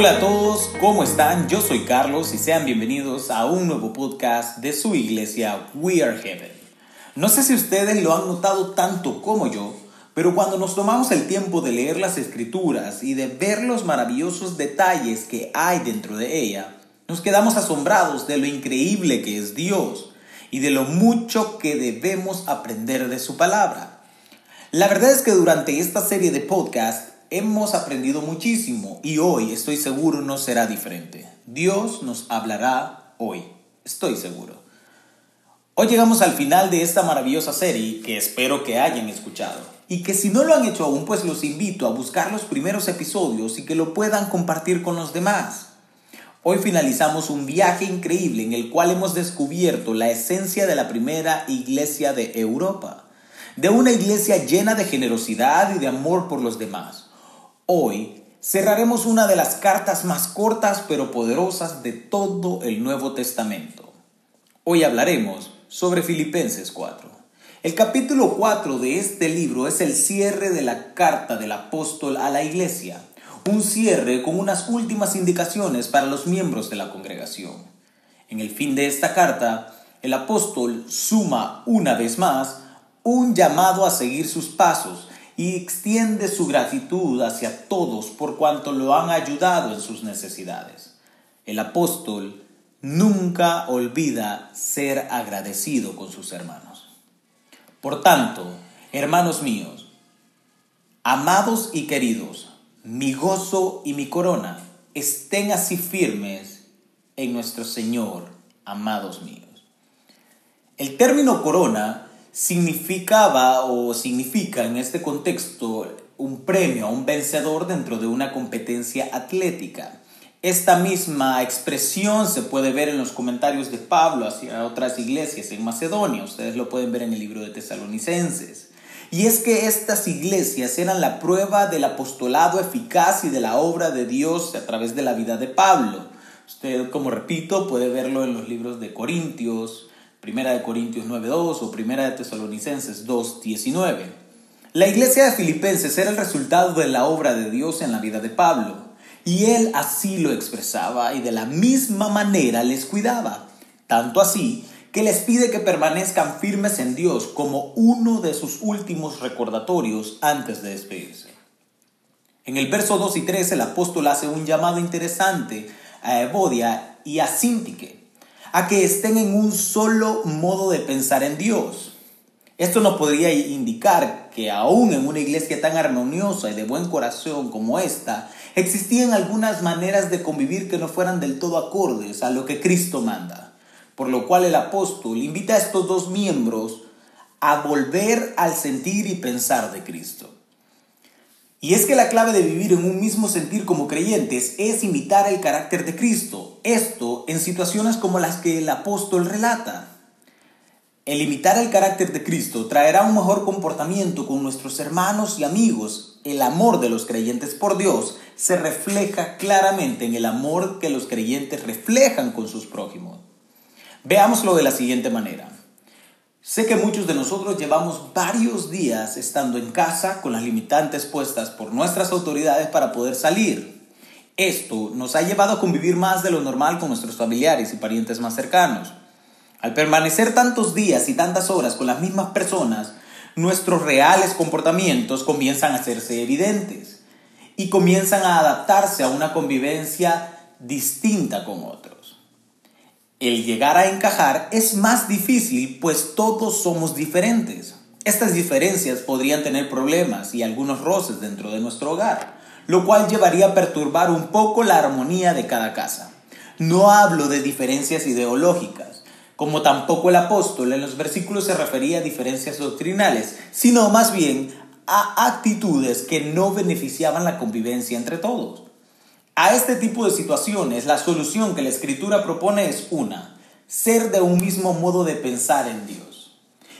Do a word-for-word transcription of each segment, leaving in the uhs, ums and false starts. Hola a todos, ¿cómo están? Yo soy Carlos y sean bienvenidos a un nuevo podcast de su iglesia We Are Heaven. No sé si ustedes lo han notado tanto como yo, pero cuando nos tomamos el tiempo de leer las escrituras y de ver los maravillosos detalles que hay dentro de ella, nos quedamos asombrados de lo increíble que es Dios y de lo mucho que debemos aprender de su palabra. La verdad es que durante esta serie de podcasts hemos aprendido muchísimo y hoy estoy seguro no será diferente. Dios nos hablará hoy, estoy seguro. Hoy llegamos al final de esta maravillosa serie que espero que hayan escuchado. Y que si no lo han hecho aún, pues los invito a buscar los primeros episodios y que lo puedan compartir con los demás. Hoy finalizamos un viaje increíble en el cual hemos descubierto la esencia de la primera iglesia de Europa. De una iglesia llena de generosidad y de amor por los demás. Hoy cerraremos una de las cartas más cortas pero poderosas de todo el Nuevo Testamento. Hoy hablaremos sobre Filipenses cuatro. El capítulo cuatro de este libro es el cierre de la carta del apóstol a la iglesia, un cierre con unas últimas indicaciones para los miembros de la congregación. En el fin de esta carta, el apóstol suma una vez más un llamado a seguir sus pasos, y extiende su gratitud hacia todos por cuanto lo han ayudado en sus necesidades. El apóstol nunca olvida ser agradecido con sus hermanos. Por tanto, hermanos míos, amados y queridos, mi gozo y mi corona, estén así firmes en nuestro Señor, amados míos. El término corona significaba o significa en este contexto un premio a un vencedor dentro de una competencia atlética. Esta misma expresión se puede ver en los comentarios de Pablo hacia otras iglesias en Macedonia. Ustedes lo pueden ver en el libro de Tesalonicenses. Y es que estas iglesias eran la prueba del apostolado eficaz y de la obra de Dios a través de la vida de Pablo. Usted, como repito, puede verlo en los libros de Corintios, Primera de Corintios nueve dos o Primera de Tesalonicenses dos diecinueve. La iglesia de Filipenses era el resultado de la obra de Dios en la vida de Pablo, y él así lo expresaba y de la misma manera les cuidaba, tanto así que les pide que permanezcan firmes en Dios como uno de sus últimos recordatorios antes de despedirse. En el verso dos y tres el apóstol hace un llamado interesante a Evodia y a Sintique, a que estén en un solo modo de pensar en Dios. Esto nos podría indicar que aún en una iglesia tan armoniosa y de buen corazón como esta, existían algunas maneras de convivir que no fueran del todo acordes a lo que Cristo manda, por lo cual el apóstol invita a estos dos miembros a volver al sentir y pensar de Cristo. Y es que la clave de vivir en un mismo sentir como creyentes es imitar el carácter de Cristo. Esto en situaciones como las que el apóstol relata. El imitar el carácter de Cristo traerá un mejor comportamiento con nuestros hermanos y amigos. El amor de los creyentes por Dios se refleja claramente en el amor que los creyentes reflejan con sus prójimos. Veámoslo de la siguiente manera. Sé que muchos de nosotros llevamos varios días estando en casa con las limitantes puestas por nuestras autoridades para poder salir. Esto nos ha llevado a convivir más de lo normal con nuestros familiares y parientes más cercanos. Al permanecer tantos días y tantas horas con las mismas personas, nuestros reales comportamientos comienzan a hacerse evidentes y comienzan a adaptarse a una convivencia distinta con otros. El llegar a encajar es más difícil, pues todos somos diferentes. Estas diferencias podrían tener problemas y algunos roces dentro de nuestro hogar, lo cual llevaría a perturbar un poco la armonía de cada casa. No hablo de diferencias ideológicas, como tampoco el apóstol en los versículos se refería a diferencias doctrinales, sino más bien a actitudes que no beneficiaban la convivencia entre todos. A este tipo de situaciones, la solución que la Escritura propone es una, ser de un mismo modo de pensar en Dios.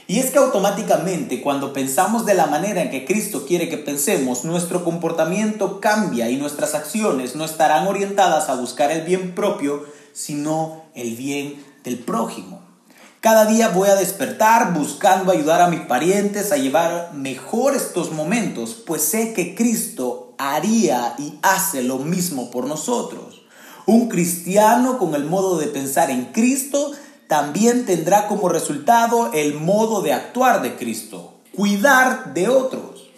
Y es que automáticamente cuando pensamos de la manera en que Cristo quiere que pensemos, nuestro comportamiento cambia y nuestras acciones no estarán orientadas a buscar el bien propio, sino el bien del prójimo. Cada día voy a despertar buscando ayudar a mis parientes a llevar mejor estos momentos, pues sé que Cristo haría y hace lo mismo por nosotros. Un cristiano con el modo de pensar en Cristo también tendrá como resultado el modo de actuar de Cristo, cuidar de otros.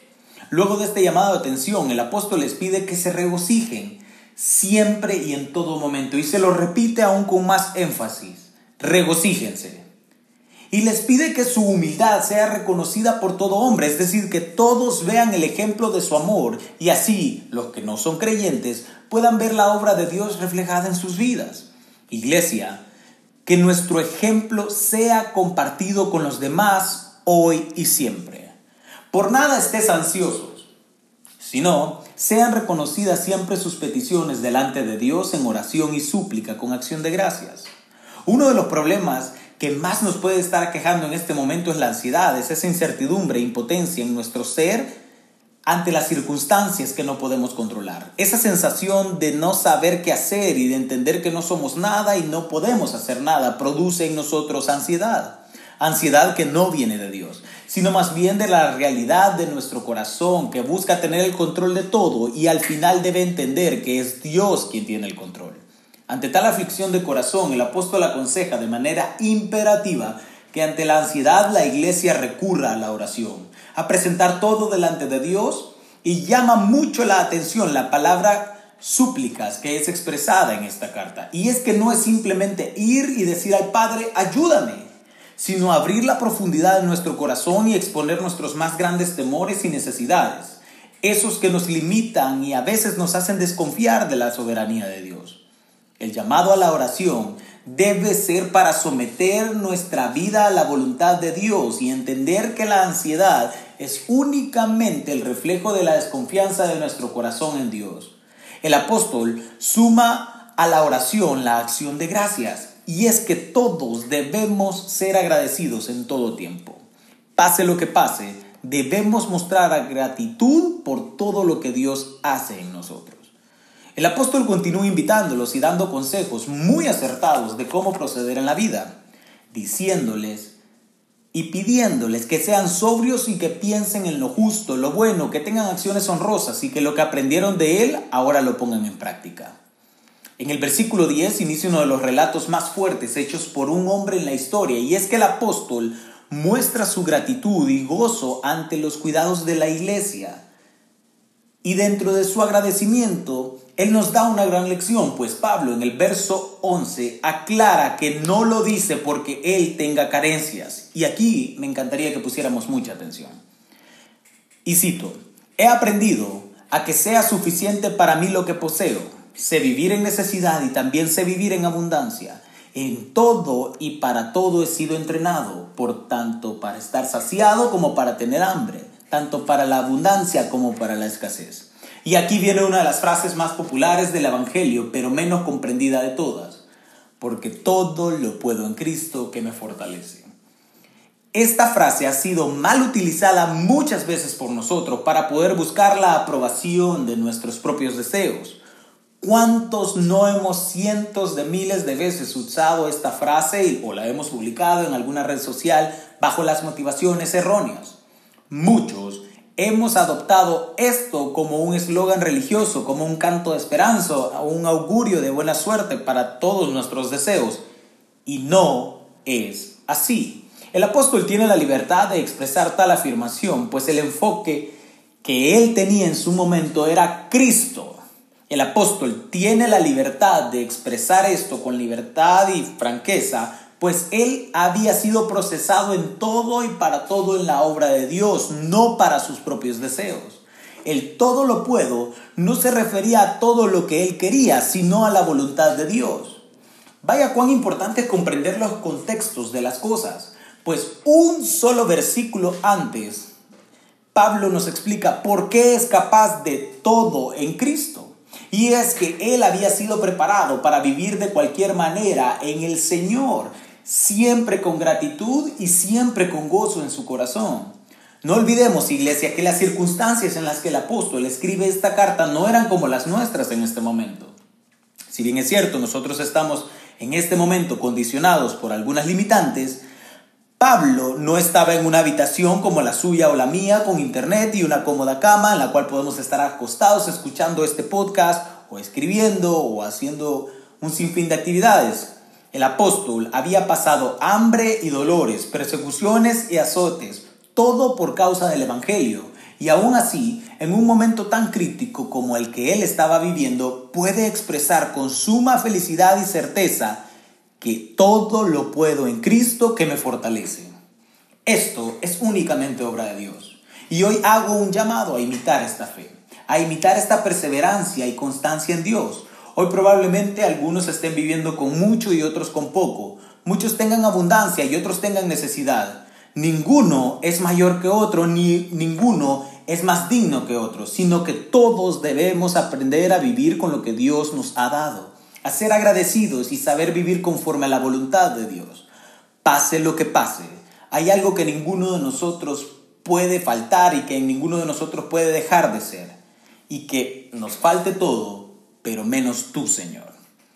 Luego de este llamado de atención, el apóstol les pide que se regocijen siempre y en todo momento, y se lo repite aún con más énfasis: regocíjense. Y les pide que su humildad sea reconocida por todo hombre, es decir, que todos vean el ejemplo de su amor y así los que no son creyentes puedan ver la obra de Dios reflejada en sus vidas. Iglesia, que nuestro ejemplo sea compartido con los demás hoy y siempre. Por nada estés ansiosos, sino sean reconocidas siempre sus peticiones delante de Dios en oración y súplica con acción de gracias. Uno de los problemas que más nos puede estar aquejando en este momento es la ansiedad, es esa incertidumbre e impotencia en nuestro ser ante las circunstancias que no podemos controlar. Esa sensación de no saber qué hacer y de entender que no somos nada y no podemos hacer nada produce en nosotros ansiedad. Ansiedad que no viene de Dios, sino más bien de la realidad de nuestro corazón que busca tener el control de todo y al final debe entender que es Dios quien tiene el control. Ante tal aflicción de corazón, el apóstol aconseja de manera imperativa que ante la ansiedad la iglesia recurra a la oración, a presentar todo delante de Dios, y llama mucho la atención la palabra súplicas que es expresada en esta carta. Y es que no es simplemente ir y decir al Padre, ayúdame, sino abrir la profundidad de nuestro corazón y exponer nuestros más grandes temores y necesidades, esos que nos limitan y a veces nos hacen desconfiar de la soberanía de Dios. El llamado a la oración debe ser para someter nuestra vida a la voluntad de Dios y entender que la ansiedad es únicamente el reflejo de la desconfianza de nuestro corazón en Dios. El apóstol suma a la oración la acción de gracias, y es que todos debemos ser agradecidos en todo tiempo. Pase lo que pase, debemos mostrar gratitud por todo lo que Dios hace en nosotros. El apóstol continúa invitándolos y dando consejos muy acertados de cómo proceder en la vida, diciéndoles y pidiéndoles que sean sobrios y que piensen en lo justo, lo bueno, que tengan acciones honrosas y que lo que aprendieron de él ahora lo pongan en práctica. En el versículo diez inicia uno de los relatos más fuertes hechos por un hombre en la historia, y es que el apóstol muestra su gratitud y gozo ante los cuidados de la iglesia. Y dentro de su agradecimiento, él nos da una gran lección, pues Pablo en el verso once aclara que no lo dice porque él tenga carencias. Y aquí me encantaría que pusiéramos mucha atención. Y cito: he aprendido a que sea suficiente para mí lo que poseo. Sé vivir en necesidad y también sé vivir en abundancia. En todo y para todo he sido entrenado, por tanto para estar saciado como para tener hambre, tanto para la abundancia como para la escasez. Y aquí viene una de las frases más populares del Evangelio, pero menos comprendida de todas: porque todo lo puedo en Cristo que me fortalece. Esta frase ha sido mal utilizada muchas veces por nosotros para poder buscar la aprobación de nuestros propios deseos. ¿Cuántos no hemos cientos de miles de veces usado esta frase o la hemos publicado en alguna red social bajo las motivaciones erróneas? Muchos hemos adoptado esto como un eslogan religioso, como un canto de esperanza, un augurio de buena suerte para todos nuestros deseos. Y no es así. El apóstol tiene la libertad de expresar tal afirmación, pues el enfoque que él tenía en su momento era Cristo. El apóstol tiene la libertad de expresar esto con libertad y franqueza, pues él había sido procesado en todo y para todo en la obra de Dios, no para sus propios deseos. El todo lo puedo no se refería a todo lo que él quería, sino a la voluntad de Dios. Vaya cuán importante es comprender los contextos de las cosas, pues un solo versículo antes, Pablo nos explica por qué es capaz de todo en Cristo. Y es que él había sido preparado para vivir de cualquier manera en el Señor, siempre con gratitud y siempre con gozo en su corazón. No olvidemos, iglesia, que las circunstancias en las que el apóstol escribe esta carta no eran como las nuestras en este momento. Si bien es cierto, nosotros estamos en este momento condicionados por algunas limitantes, Pablo no estaba en una habitación como la suya o la mía, con internet y una cómoda cama en la cual podemos estar acostados escuchando este podcast o escribiendo o haciendo un sinfín de actividades. El apóstol había pasado hambre y dolores, persecuciones y azotes, todo por causa del evangelio. Y aún así, en un momento tan crítico como el que él estaba viviendo, puede expresar con suma felicidad y certeza que todo lo puedo en Cristo que me fortalece. Esto es únicamente obra de Dios. Y hoy hago un llamado a imitar esta fe, a imitar esta perseverancia y constancia en Dios. Hoy probablemente algunos estén viviendo con mucho y otros con poco. Muchos tengan abundancia y otros tengan necesidad. Ninguno es mayor que otro, ni ninguno es más digno que otro, sino que todos debemos aprender a vivir con lo que Dios nos ha dado, a ser agradecidos y saber vivir conforme a la voluntad de Dios. Pase lo que pase, hay algo que ninguno de nosotros puede faltar y que ninguno de nosotros puede dejar de ser, y que nos falte todo, pero menos tú, Señor.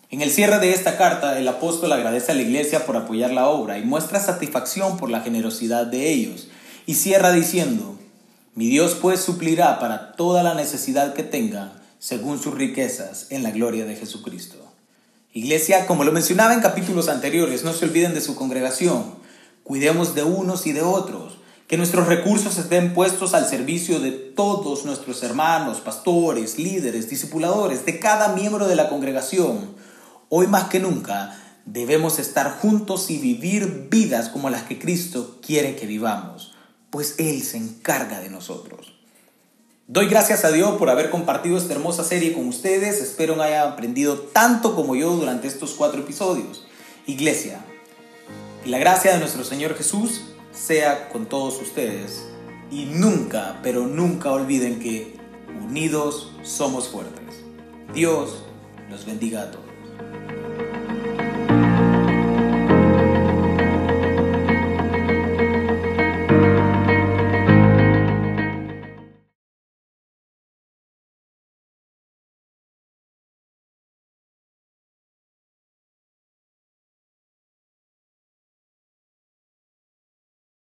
En el cierre de esta carta, el apóstol agradece a la iglesia por apoyar la obra y muestra satisfacción por la generosidad de ellos. Y cierra diciendo: mi Dios pues suplirá para toda la necesidad que tengan según sus riquezas en la gloria de Jesucristo. Iglesia, como lo mencionaba en capítulos anteriores, no se olviden de su congregación. Cuidemos de unos y de otros. Que nuestros recursos estén puestos al servicio de todos nuestros hermanos, pastores, líderes, discipuladores, de cada miembro de la congregación. Hoy más que nunca debemos estar juntos y vivir vidas como las que Cristo quiere que vivamos, pues Él se encarga de nosotros. Doy gracias a Dios por haber compartido esta hermosa serie con ustedes. Espero que hayan aprendido tanto como yo durante estos cuatro episodios. Iglesia, la gracia de nuestro Señor Jesús sea con todos ustedes. Y nunca, pero nunca olviden que unidos somos fuertes. Dios los bendiga a todos.